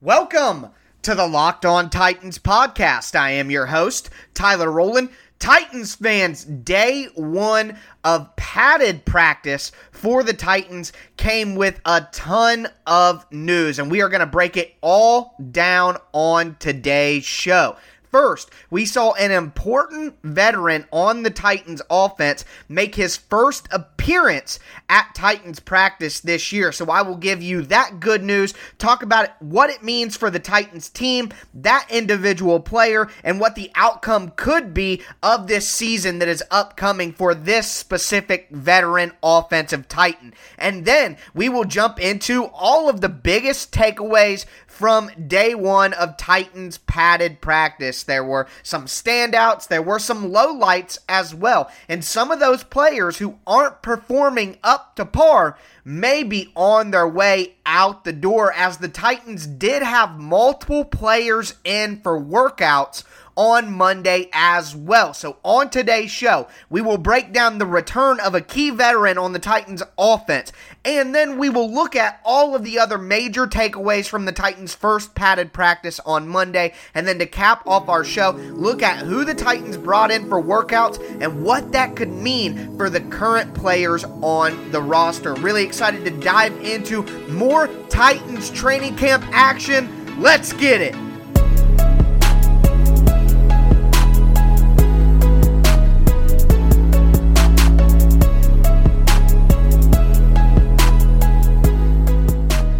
Welcome to the Locked On Titans podcast. I am your host, Tyler Roland. Titans fans, day one of padded practice for the Titans came with a ton of news, and we are going to break it all down on today's show. First, we saw an important veteran on the Titans offense make his first appearance at Titans practice this year. So I will give you that good news, talk about what it means for the Titans team, that individual player, and what the outcome could be of this season that is upcoming for this specific veteran offensive Titan. And then we will jump into all of the biggest takeaways from day one of Titans padded practice. There were some standouts, there were some lowlights as well, and some of those players who aren't performing up to par may be on their way out the door, as the Titans did have multiple players in for workouts on Monday as well. So on today's show, we will break down the return of a key veteran on the Titans offense, and then we will look at all of the other major takeaways from the Titans' first padded practice on Monday, and then to cap off our show, look at who the Titans brought in for workouts and what that could mean for the current players on the roster. Really excited to dive into more Titans training camp action. Let's get it!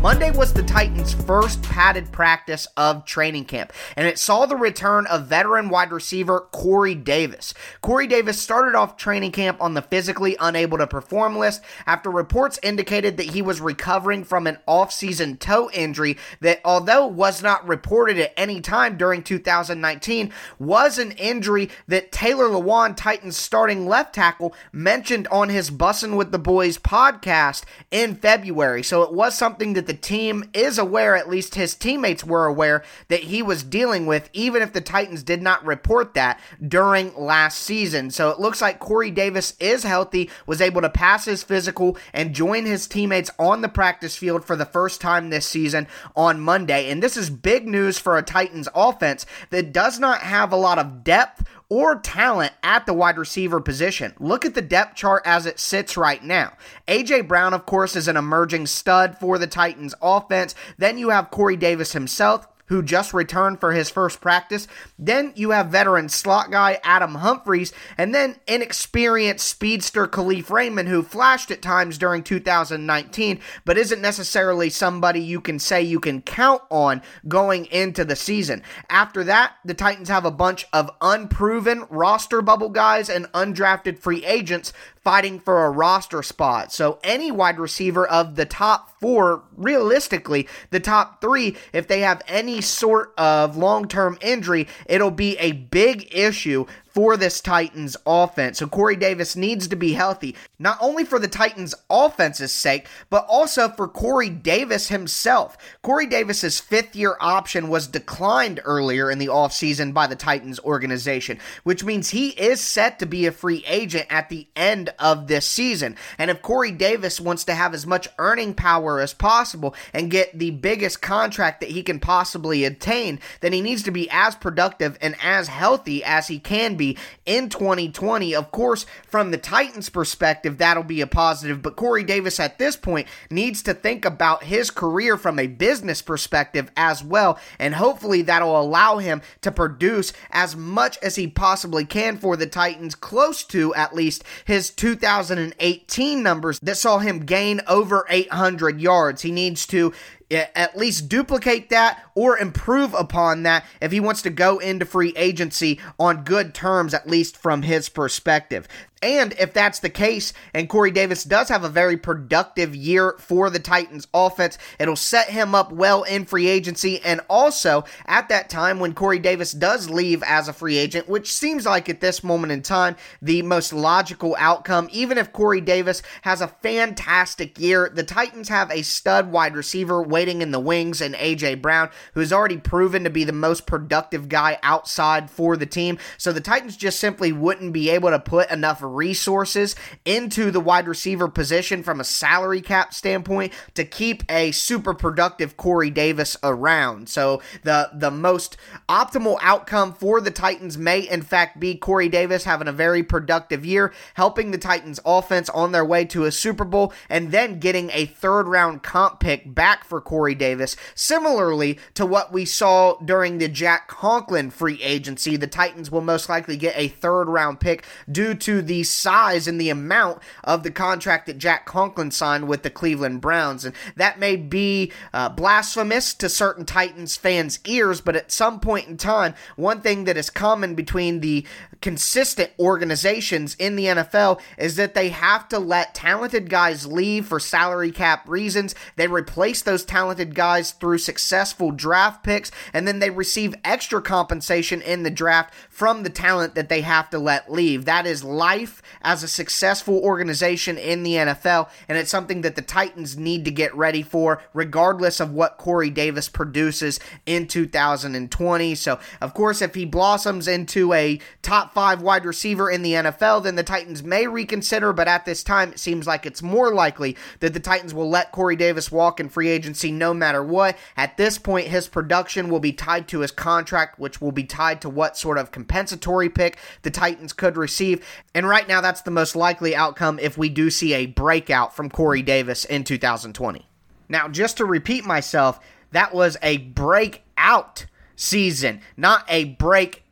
Monday was the Titans' first padded practice of training camp, and it saw the return of veteran wide receiver Corey Davis. Corey Davis started off training camp on the physically unable to perform list after reports indicated that he was recovering from an offseason toe injury that, although was not reported at any time during 2019, was an injury that Taylor Lewan, Titans starting left tackle, mentioned on his Bussin' with the Boys podcast in February. So it was something that the team is aware, at least his teammates were aware, that he was dealing with, even if the Titans did not report that during last season. So it looks like Corey Davis is healthy, was able to pass his physical, and join his teammates on the practice field for the first time this season on Monday. And this is big news for a Titans offense that does not have a lot of depth or talent at the wide receiver position. Look at the depth chart as it sits right now. AJ Brown, of course, is an emerging stud for the Titans offense. Then you have Corey Davis himself, who just returned for his first practice. Then you have veteran slot guy Adam Humphreys, and then inexperienced speedster Kalief Raymond, who flashed at times during 2019, but isn't necessarily somebody you can say you can count on going into the season. After that, the Titans have a bunch of unproven roster bubble guys and undrafted free agents fighting for a roster spot. So any wide receiver of the top four, realistically, the top three, if they have any sort of long-term injury, it'll be a big issue for this Titans offense. So Corey Davis needs to be healthy, not only for the Titans offense's sake, but also for Corey Davis himself. Corey Davis's fifth-year option was declined earlier in the offseason by the Titans organization, which means he is set to be a free agent at the end of this season. And if Corey Davis wants to have as much earning power as possible and get the biggest contract that he can possibly attain, then he needs to be as productive and as healthy as he can be in 2020. Of course, from the Titans' perspective, that'll be a positive, but Corey Davis at this point needs to think about his career from a business perspective as well, and hopefully that'll allow him to produce as much as he possibly can for the Titans, close to at least his 2018 numbers that saw him gain over 800 yards. He needs to at least duplicate that or improve upon that if he wants to go into free agency on good terms, at least from his perspective. And if that's the case, and Corey Davis does have a very productive year for the Titans offense, it'll set him up well in free agency, and also at that time when Corey Davis does leave as a free agent, which seems like at this moment in time the most logical outcome. Even if Corey Davis has a fantastic year, the Titans have a stud wide receiver waiting in the wings and AJ Brown, who's already proven to be the most productive guy outside for the team. So the Titans just simply wouldn't be able to put enough resources into the wide receiver position from a salary cap standpoint to keep a super productive Corey Davis around. So the most optimal outcome for the Titans may in fact be Corey Davis having a very productive year, helping the Titans offense on their way to a Super Bowl, and then getting a third-round comp pick back for Corey Davis, similarly to what we saw during the Jack Conklin free agency. The Titans will most likely get a third-round pick due to the size and the amount of the contract that Jack Conklin signed with the Cleveland Browns, and that may be blasphemous to certain Titans fans' ears, but at some point in time, one thing that is common between the consistent organizations in the NFL is that they have to let talented guys leave for salary cap reasons. They replace those talented guys through successful draft picks, and then they receive extra compensation in the draft from the talent that they have to let leave. That is life as a successful organization in the NFL, and it's something that the Titans need to get ready for, regardless of what Corey Davis produces in 2020. So, of course, if he blossoms into a top 5 wide receiver in the NFL, then the Titans may reconsider, but at this time, it seems like it's more likely that the Titans will let Corey Davis walk in free agency no matter what. At this point, his production will be tied to his contract, which will be tied to what sort of compensatory pick the Titans could receive, and right now, that's the most likely outcome if we do see a breakout from Corey Davis in 2020. Now, just to repeat myself, that was a breakout season, not a breakdown,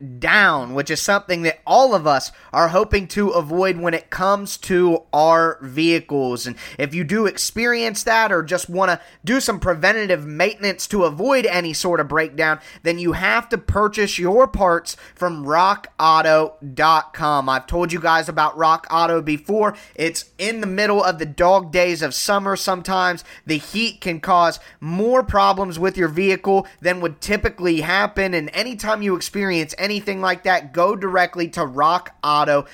which is something that all of us are hoping to avoid when it comes to our vehicles. And if you do experience that or just want to do some preventative maintenance to avoid any sort of breakdown, then you have to purchase your parts from RockAuto.com. I've told you guys about Rock Auto before. It's in the middle of the dog days of summer. Sometimes the heat can cause more problems with your vehicle than would typically happen, and anytime you experience anything like that, go directly to rockauto.com.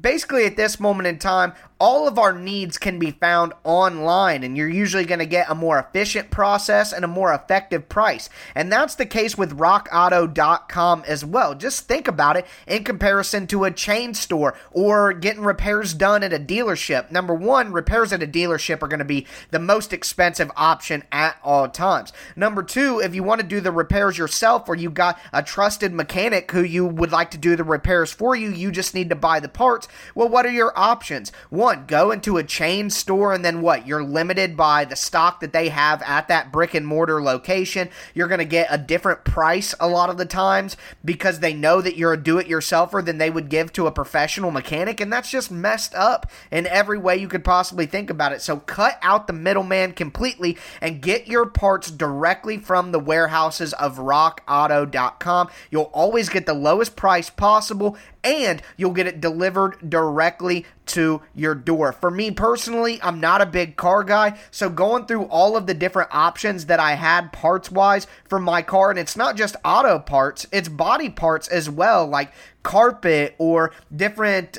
Basically, at this moment in time, all of our needs can be found online, and you're usually going to get a more efficient process and a more effective price. And that's the case with rockauto.com as well. Just think about it in comparison to a chain store or getting repairs done at a dealership. Number one, repairs at a dealership are going to be the most expensive option at all times. Number two, if you want to do the repairs yourself or you got a trusted mechanic who you would like to do the repairs for you, you just need to buy the parts. Well, what are your options? One, go into a chain store, and then what? You're limited by the stock that they have at that brick and mortar location. You're going to get a different price a lot of the times because they know that you're a do-it-yourselfer than they would give to a professional mechanic, and that's just messed up in every way you could possibly think about it. So cut out the middleman completely and get your parts directly from the warehouses of rockauto.com. You'll always get the lowest price possible, and you'll get it delivered directly to your door. For me personally, I'm not a big car guy, so going through all of the different options that I had parts-wise for my car, and it's not just auto parts, it's body parts as well, like carpet or different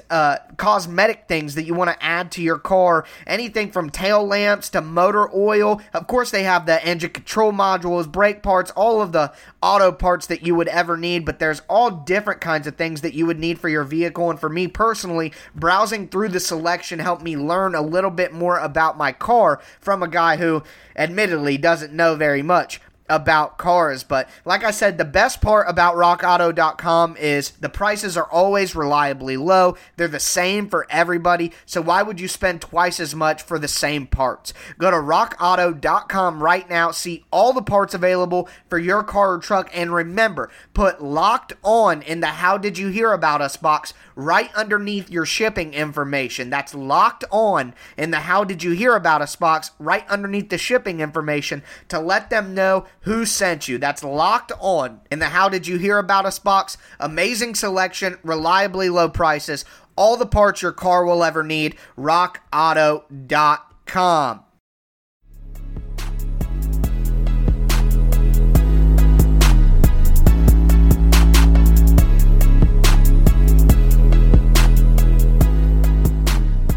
cosmetic things that you want to add to your car, anything from tail lamps to motor oil. Of course, they have the engine control modules, brake parts, all of the auto parts that you would ever need, but there's all different kinds of things that you would need for your vehicle. And for me personally, browsing through the selection helped me learn a little bit more about my car from a guy who admittedly doesn't know very much about cars. But like I said, the best part about rockauto.com is the prices are always reliably low. They're the same for everybody, so why would you spend twice as much for the same parts? Go to rockauto.com right now, see all the parts available for your car or truck, and remember, put Locked On in the How Did You Hear About Us box right underneath your shipping information. That's Locked On in the How Did You Hear About Us box right underneath the shipping information to let them know who sent you. That's Locked On in the How Did You Hear About Us box. Amazing selection, reliably low prices, all the parts your car will ever need. RockAuto.com.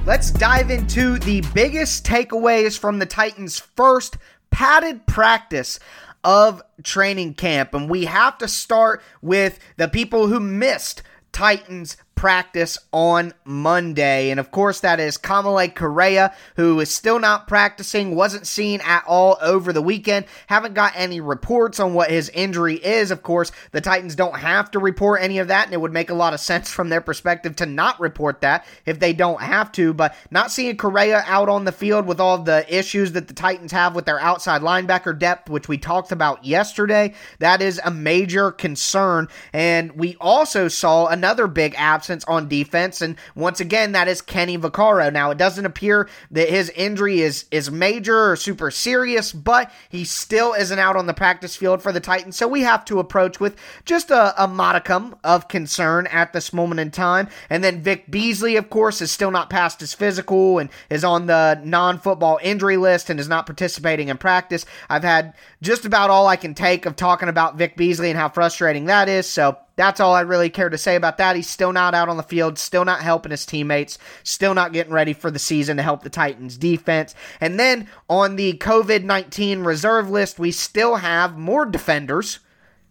Let's dive into the biggest takeaways from the Titans' first padded practice of training camp, and we have to start with the people who missed Titans practice on Monday. And of course, that is Kamale Correa, who is still not practicing, wasn't seen at all over the weekend, haven't got any reports on what his injury is. Of course, the Titans don't have to report any of that, and it would make a lot of sense from their perspective to not report that if they don't have to, but not seeing Correa out on the field with all the issues that the Titans have with their outside linebacker depth, which we talked about yesterday, that is a major concern. And we also saw another big absence on defense, and once again, that is Kenny Vaccaro. Now, it doesn't appear that his injury is major or super serious, but he still isn't out on the practice field for the Titans, so we have to approach with just a modicum of concern at this moment in time. And then Vic Beasley, of course, is still not past his physical and is on the non-football injury list and is not participating in practice. I've had just about all I can take of talking about Vic Beasley and how frustrating that is, so that's all I really care to say about that. He's still not out on the field, still not helping his teammates, still not getting ready for the season to help the Titans defense. And then on the COVID-19 reserve list, we still have more defenders.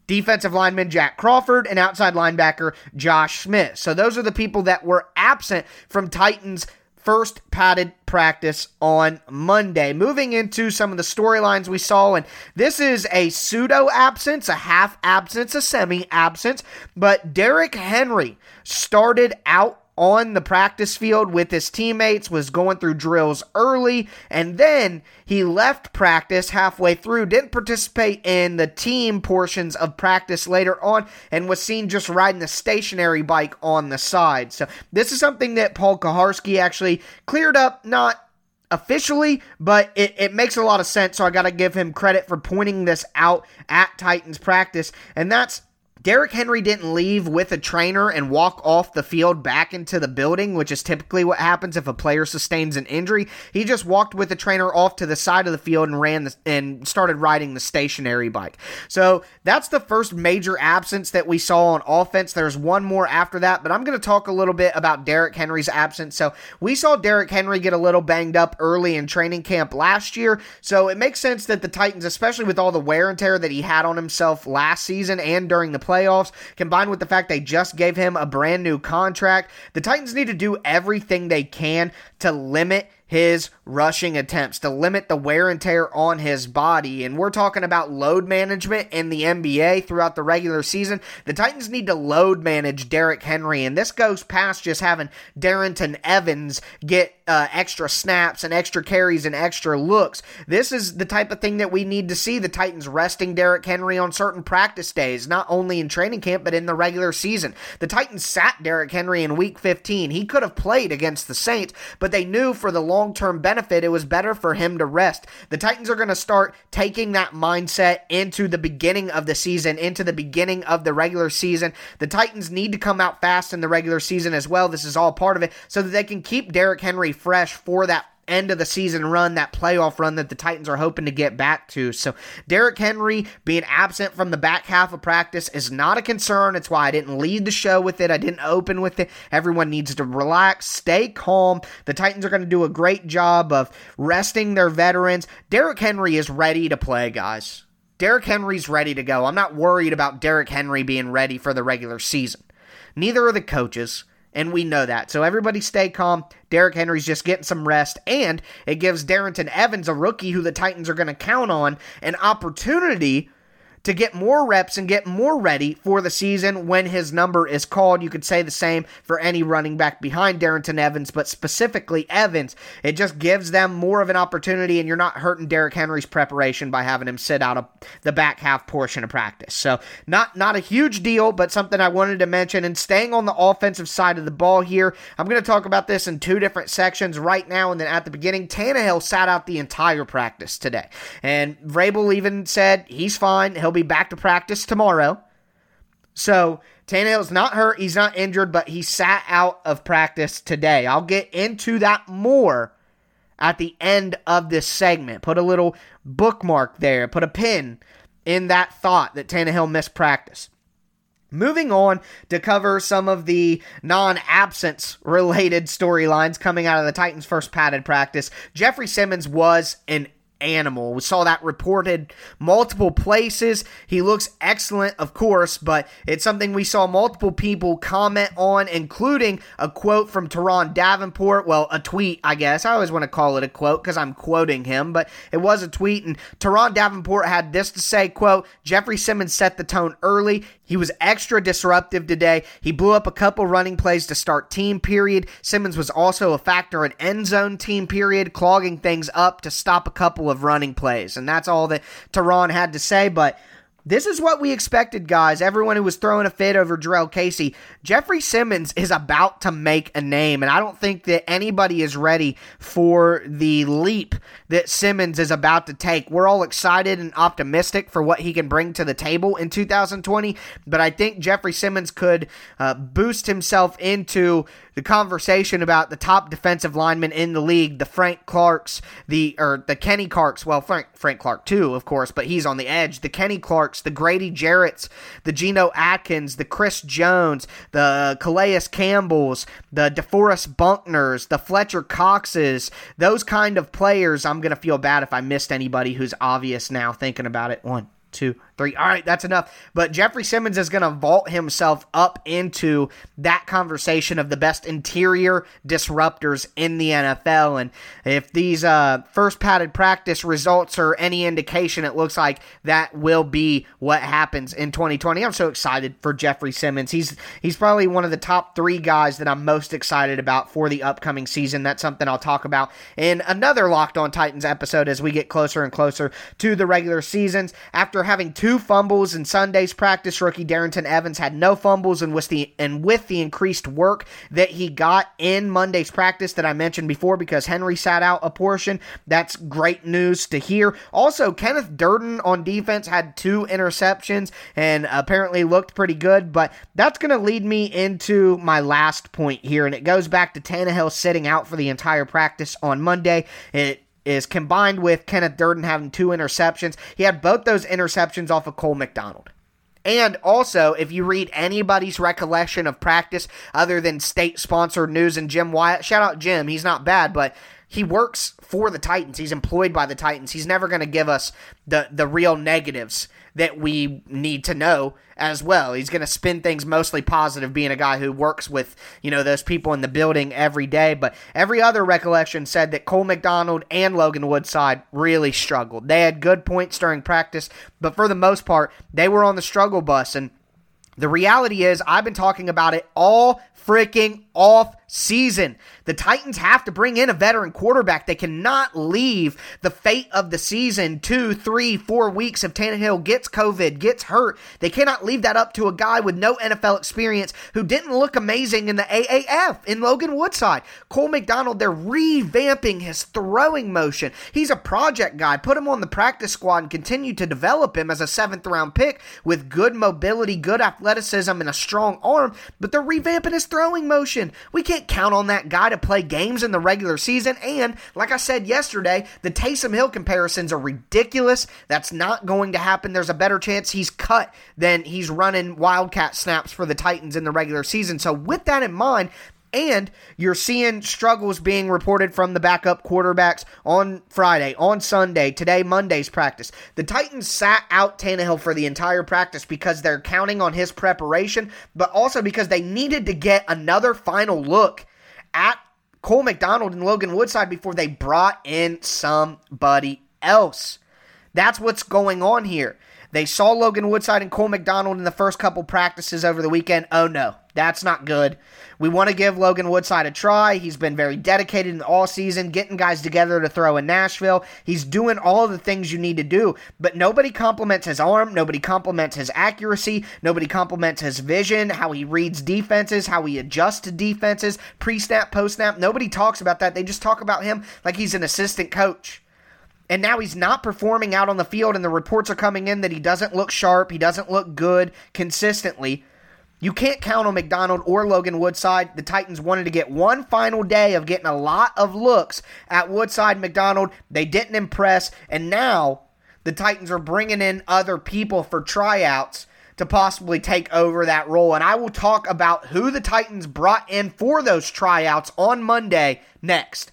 Defensive lineman Jack Crawford and outside linebacker Josh Smith. So those are the people that were absent from Titans' first padded practice on Monday. Moving into some of the storylines we saw, and this is a pseudo absence, a half absence, a semi absence, but Derrick Henry started out on the practice field with his teammates, was going through drills early, and then he left practice halfway through, didn't participate in the team portions of practice later on, and was seen just riding a stationary bike on the side. So this is something that Paul Kaharski actually cleared up, not officially, but it makes a lot of sense, so I gotta give him credit for pointing this out at Titans practice, and that's Derrick Henry didn't leave with a trainer and walk off the field back into the building, which is typically what happens if a player sustains an injury. He just walked with the trainer off to the side of the field and started riding the stationary bike. So that's the first major absence that we saw on offense. There's one more after that, but I'm going to talk a little bit about Derrick Henry's absence. So we saw Derrick Henry get a little banged up early in training camp last year. So it makes sense that the Titans, especially with all the wear and tear that he had on himself last season and during the playoffs, combined with the fact they just gave him a brand new contract, the Titans need to do everything they can to limit his rushing attempts, to limit the wear and tear on his body. And we're talking about load management in the NBA throughout the regular season. The Titans need to load manage Derrick Henry, and this goes past just having Darrington Evans get extra snaps and extra carries and extra looks. This is the type of thing that we need to see the Titans resting Derrick Henry on certain practice days, not only in training camp, but in the regular season. The Titans sat Derrick Henry in Week 15. He could have played against the Saints, but they knew for the long-term benefit, it was better for him to rest. The Titans are going to start taking that mindset into the beginning of the season, into the beginning of the regular season. The Titans need to come out fast in the regular season as well. This is all part of it, so that they can keep Derrick Henry fresh for that end of the season run, that playoff run that the Titans are hoping to get back to. So Derrick Henry being absent from the back half of practice is not a concern. It's why I didn't lead the show with it. I didn't open with it. Everyone needs to relax, stay calm. The Titans are going to do a great job of resting their veterans. Derrick Henry is ready to play, guys. Derrick Henry's ready to go. I'm not worried about Derrick Henry being ready for the regular season. Neither are the coaches, and we know that. So everybody stay calm. Derrick Henry's just getting some rest, and it gives Darrington Evans, a rookie who the Titans are going to count on, an opportunity to get more reps and get more ready for the season when his number is called. You could say the same for any running back behind Darrington Evans, but specifically Evans. It just gives them more of an opportunity, and you're not hurting Derrick Henry's preparation by having him sit out of the back half portion of practice. So not a huge deal, but something I wanted to mention. And staying on the offensive side of the ball here, I'm going to talk about this in two different sections right now and then at the beginning. Tannehill sat out the entire practice today, and Vrabel even said he's fine. He'll be back to practice tomorrow. So Tannehill's not hurt, he's not injured, but he sat out of practice today. I'll get into that more at the end of this segment. Put a little bookmark there, put a pin in that thought that Tannehill missed practice. Moving on to cover some of the non-absence related storylines coming out of the Titans' first padded practice. Jeffrey Simmons was an animal. We saw that reported multiple places. He looks excellent, of course, but it's something we saw multiple people comment on, including a quote from Teron Davenport. Well, a tweet, I guess. I always want to call it a quote because I'm quoting him, but it was a tweet, and Teron Davenport had this to say, quote, "Jeffrey Simmons set the tone early. He was extra disruptive today. He blew up a couple running plays to start team period. Simmons was also a factor in end zone team period, clogging things up to stop a couple of running plays." And that's all that Teron had to say, but this is what we expected, guys. Everyone who was throwing a fit over Jarrell Casey, Jeffrey Simmons is about to make a name, and I don't think that anybody is ready for the leap that Simmons is about to take. We're all excited and optimistic for what he can bring to the table in 2020, but I think Jeffrey Simmons could boost himself into the conversation about the top defensive linemen in the league, the Frank Clarks, the Kenny Clarks, well, Frank Clark too, of course, but he's on the edge, the Kenny Clarks, the Grady Jarrett's, the Geno Atkins, the Chris Jones, the Calais Campbells, the DeForest Bunkners, the Fletcher Coxes, those kind of players. I'm going to feel bad if I missed anybody who's obvious now thinking about it. 1, 2, 3. All right, that's enough. But Jeffrey Simmons is going to vault himself up into that conversation of the best interior disruptors in the NFL. And if these first padded practice results are any indication, it looks like that will be what happens in 2020. I'm so excited for Jeffrey Simmons. He's probably one of the top 3 guys that I'm most excited about for the upcoming season. That's something I'll talk about in another Locked On Titans episode as we get closer and closer to the regular seasons. After having 2 fumbles in Sunday's practice, rookie Darrington Evans had no fumbles, and with the increased work that he got in Monday's practice that I mentioned before because Henry sat out a portion, that's great news to hear. Also, Kenneth Durden on defense had 2 interceptions and apparently looked pretty good, but that's going to lead me into my last point here, and it goes back to Tannehill sitting out for the entire practice on Monday. It is combined with Kenneth Durden having 2 interceptions. He had both those interceptions off of Cole McDonald. And also, if you read anybody's recollection of practice other than state-sponsored news and Jim Wyatt, shout out Jim, he's not bad, but he works for the Titans. He's employed by the Titans. He's never going to give us the real negatives that we need to know as well. He's going to spin things mostly positive, being a guy who works with, those people in the building every day. But every other recollection said that Cole McDonald and Logan Woodside really struggled. They had good points during practice, but for the most part, they were on the struggle bus. And the reality is, I've been talking about it all freaking off season. The Titans have to bring in a veteran quarterback. They cannot leave the fate of the season 2, 3, 4 weeks if Tannehill gets COVID, gets hurt. They cannot leave that up to a guy with no NFL experience who didn't look amazing in the AAF in Logan Woodside. Cole McDonald, they're revamping his throwing motion. He's a project guy. Put him on the practice squad and continue to develop him as a 7th-round pick with good mobility, good athleticism, and a strong arm, but they're revamping his throwing motion. We can't count on that guy to play games in the regular season, and like I said yesterday, the Taysom Hill comparisons are ridiculous. That's not going to happen. There's a better chance he's cut than he's running Wildcat snaps for the Titans in the regular season. So with that in mind, and you're seeing struggles being reported from the backup quarterbacks on Friday, on Sunday, today, Monday's practice. The Titans sat out Tannehill for the entire practice because they're counting on his preparation, but also because they needed to get another final look at Cole McDonald and Logan Woodside before they brought in somebody else. That's what's going on here. They saw Logan Woodside and Cole McDonald in the first couple practices over the weekend. Oh no, that's not good. We want to give Logan Woodside a try. He's been very dedicated in the offseason, getting guys together to throw in Nashville. He's doing all the things you need to do, but nobody compliments his arm. Nobody compliments his accuracy. Nobody compliments his vision, how he reads defenses, how he adjusts to defenses, pre-snap, post-snap. Nobody talks about that. They just talk about him like he's an assistant coach. And now he's not performing out on the field, and the reports are coming in that he doesn't look sharp, he doesn't look good consistently. You can't count on McDonald or Logan Woodside. The Titans wanted to get one final day of getting a lot of looks at Woodside, McDonald. They didn't impress, and now the Titans are bringing in other people for tryouts to possibly take over that role. And I will talk about who the Titans brought in for those tryouts on Monday next.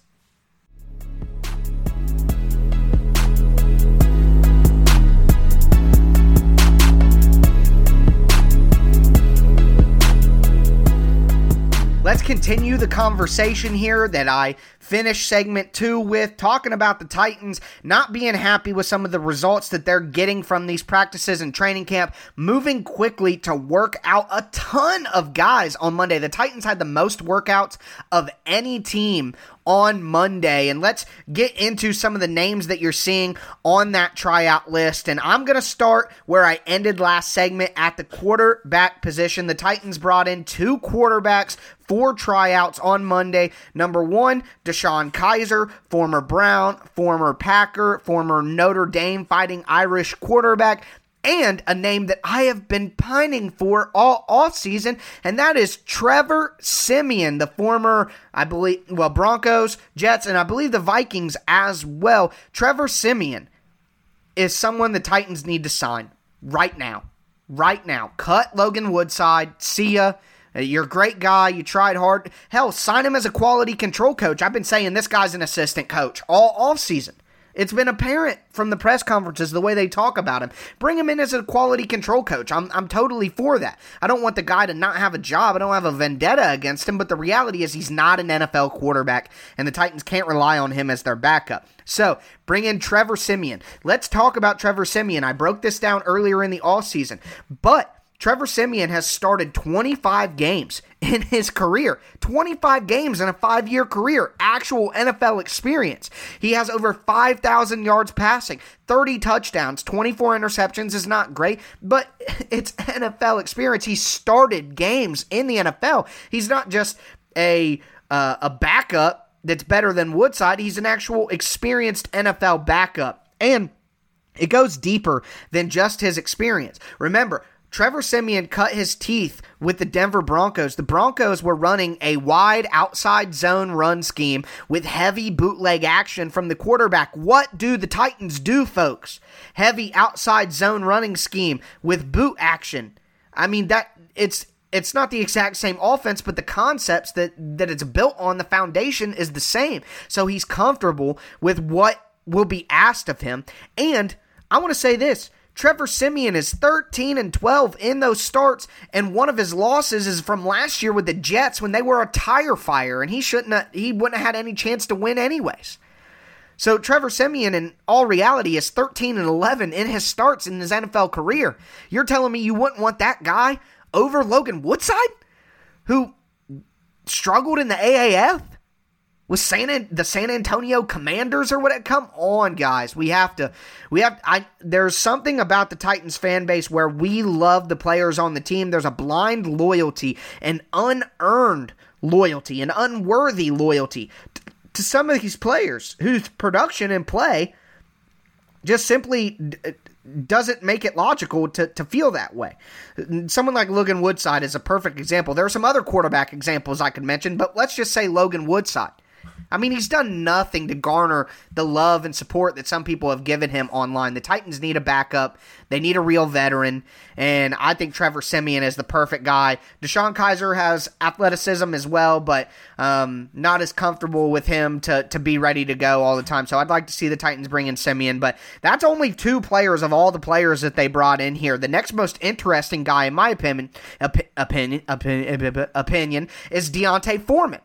continue the conversation here that I finished segment 2 with, talking about the Titans not being happy with some of the results that they're getting from these practices and training camp, moving quickly to work out a ton of guys on Monday. The Titans had the most workouts of any team on Monday, and let's get into some of the names that you're seeing on that tryout list, and I'm going to start where I ended last segment at the quarterback position. The Titans brought in 2 quarterbacks for tryouts on Monday. Number 1, Deshaun Kaiser, former Brown, former Packer, former Notre Dame Fighting Irish quarterback, and a name that I have been pining for all offseason, and that is Trevor Siemian, the former, Broncos, Jets, and I believe the Vikings as well. Trevor Siemian is someone the Titans need to sign right now. Right now. Cut Logan Woodside. See ya. You're a great guy. You tried hard. Hell, sign him as a quality control coach. I've been saying this guy's an assistant coach all offseason. It's been apparent from the press conferences, the way they talk about him. Bring him in as a quality control coach. I'm totally for that. I don't want the guy to not have a job. I don't have a vendetta against him, but the reality is he's not an NFL quarterback, and the Titans can't rely on him as their backup. So, bring in Trevor Siemian. Let's talk about Trevor Siemian. I broke this down earlier in the offseason, but Trevor Siemian has started 25 games in his career. 25 games in a 5-year career. Actual NFL experience. He has over 5,000 yards passing, 30 touchdowns, 24 interceptions is not great, but it's NFL experience. He started games in the NFL. He's not just a backup that's better than Woodside. He's an actual experienced NFL backup. And it goes deeper than just his experience. Remember, Trevor Siemian cut his teeth with the Denver Broncos. The Broncos were running a wide outside zone run scheme with heavy bootleg action from the quarterback. What do the Titans do, folks? Heavy outside zone running scheme with boot action. I mean, that it's not the exact same offense, but the concepts that it's built on, the foundation is the same. So he's comfortable with what will be asked of him. And I want to say this. Trevor Siemian is 13-12 in those starts, and one of his losses is from last year with the Jets when they were a tire fire, and he wouldn't have had any chance to win anyways. So Trevor Siemian, in all reality, is 13-11 in his starts in his NFL career. You're telling me you wouldn't want that guy over Logan Woodside, who struggled in the AAF? With the San Antonio Commanders or what? Come on, guys. There's something about the Titans fan base where we love the players on the team. There's a blind loyalty, an unearned loyalty, an unworthy loyalty to some of these players whose production and play just simply doesn't make it logical to feel that way. Someone like Logan Woodside is a perfect example. There are some other quarterback examples I could mention, but let's just say Logan Woodside. I mean, he's done nothing to garner the love and support that some people have given him online. The Titans need a backup. They need a real veteran, and I think Trevor Siemian is the perfect guy. Deshaun Kaiser has athleticism as well, but not as comfortable with him to be ready to go all the time. So I'd like to see the Titans bring in Siemian, but that's only 2 players of all the players that they brought in here. The next most interesting guy, in my opinion, is Deontay Foreman.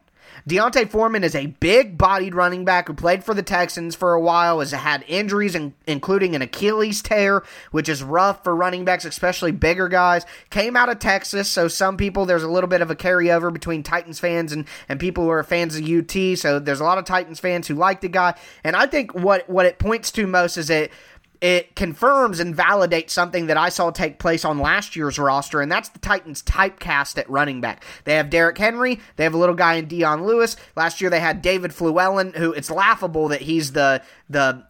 Deontay Foreman is a big-bodied running back who played for the Texans for a while, has had injuries, including an Achilles tear, which is rough for running backs, especially bigger guys. Came out of Texas, so some people, there's a little bit of a carryover between Titans fans and people who are fans of UT, so there's a lot of Titans fans who like the guy. And I think what it points to most is it confirms and validates something that I saw take place on last year's roster, and that's the Titans typecast at running back. They have Derrick Henry. They have a little guy in Deion Lewis. Last year they had David Fluellen, who it's laughable that he's the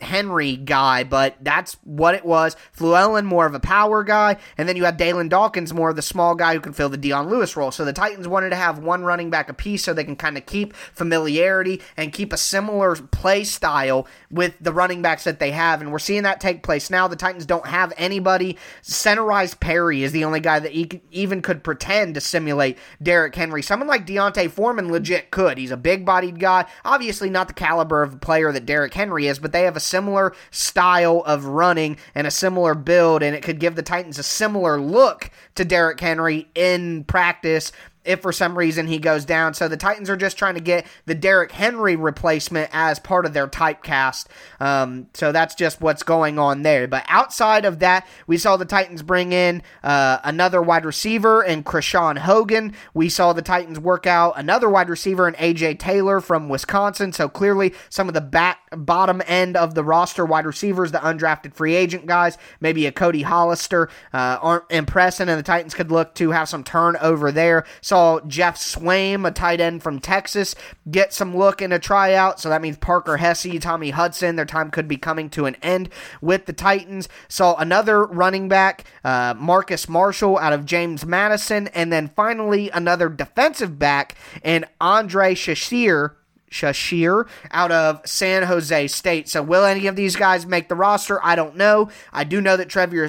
Henry guy, but that's what it was. Fluellen, more of a power guy, and then you have Daylon Dawkins, more of the small guy who can fill the Deion Lewis role. So the Titans wanted to have one running back apiece so they can kind of keep familiarity and keep a similar play style with the running backs that they have, and we're seeing that take place now. The Titans don't have anybody. Centerized Perry is the only guy that even could pretend to simulate Derrick Henry. Someone like Deontay Foreman legit could. He's a big-bodied guy. Obviously not the caliber of player that Derrick Henry is, but they have a similar style of running and a similar build, and it could give the Titans a similar look to Derrick Henry in practice if for some reason he goes down. So the Titans are just trying to get the Derrick Henry replacement as part of their typecast. So that's just what's going on there. But outside of that, we saw the Titans bring in another wide receiver in Krishan Hogan. We saw the Titans work out another wide receiver in AJ Taylor from Wisconsin. So clearly some of the bottom end of the roster wide receivers, the undrafted free agent guys, maybe a Cody Hollister, aren't impressing, and the Titans could look to have some turnover there. Saw Jeff Swaim, a tight end from Texas, get some look in a tryout, so that means Parker Hesse, Tommy Hudson, their time could be coming to an end with the Titans. Saw another running back, Marcus Marshall out of James Madison, and then finally another defensive back in Andre Shazier out of San Jose State. So will any of these guys make the roster? I don't know. I do know that Trevor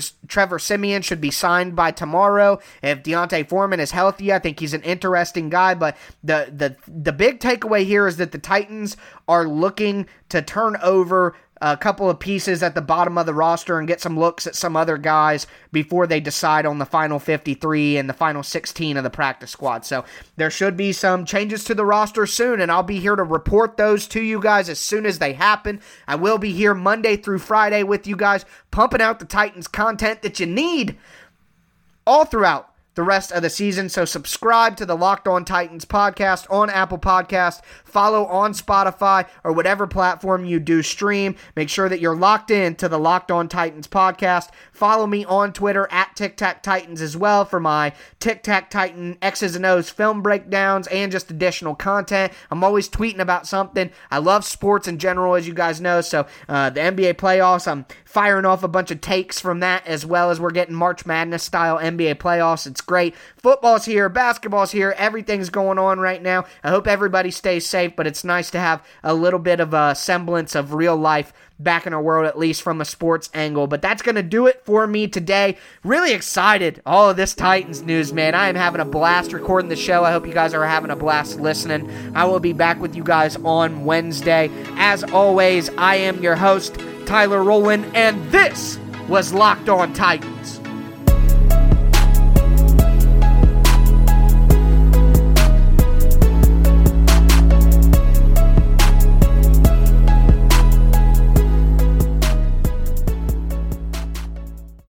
Siemian should be signed by tomorrow. If Deontay Foreman is healthy, I think he's an interesting guy. But the big takeaway here is that the Titans are looking to turn over a couple of pieces at the bottom of the roster and get some looks at some other guys before they decide on the final 53 and the final 16 of the practice squad. So there should be some changes to the roster soon, and I'll be here to report those to you guys as soon as they happen. I will be here Monday through Friday with you guys, pumping out the Titans content that you need all throughout the rest of the season. So subscribe to the Locked On Titans podcast on Apple Podcast, follow on Spotify or whatever platform you do stream. Make sure that you're locked in to the Locked On Titans podcast. Follow me on Twitter at Tic Tac Titans as well for my Tic Tac Titan X's and O's film breakdowns and just additional content. I'm always tweeting about something. I love sports in general, as you guys know. So the NBA playoffs, I'm firing off a bunch of takes from that, as well as we're getting March Madness style NBA playoffs. It's great. Football's here, basketball's here, everything's going on right now. I hope everybody stays safe, but it's nice to have a little bit of a semblance of real life back in our world, at least from a sports angle. But that's going to do it for me today. Really excited. All of this Titans news, man. I am having a blast recording the show. I hope you guys are having a blast listening. I will be back with you guys on Wednesday. As always, I am your host, Tyler Roland, and this was Locked On Titans.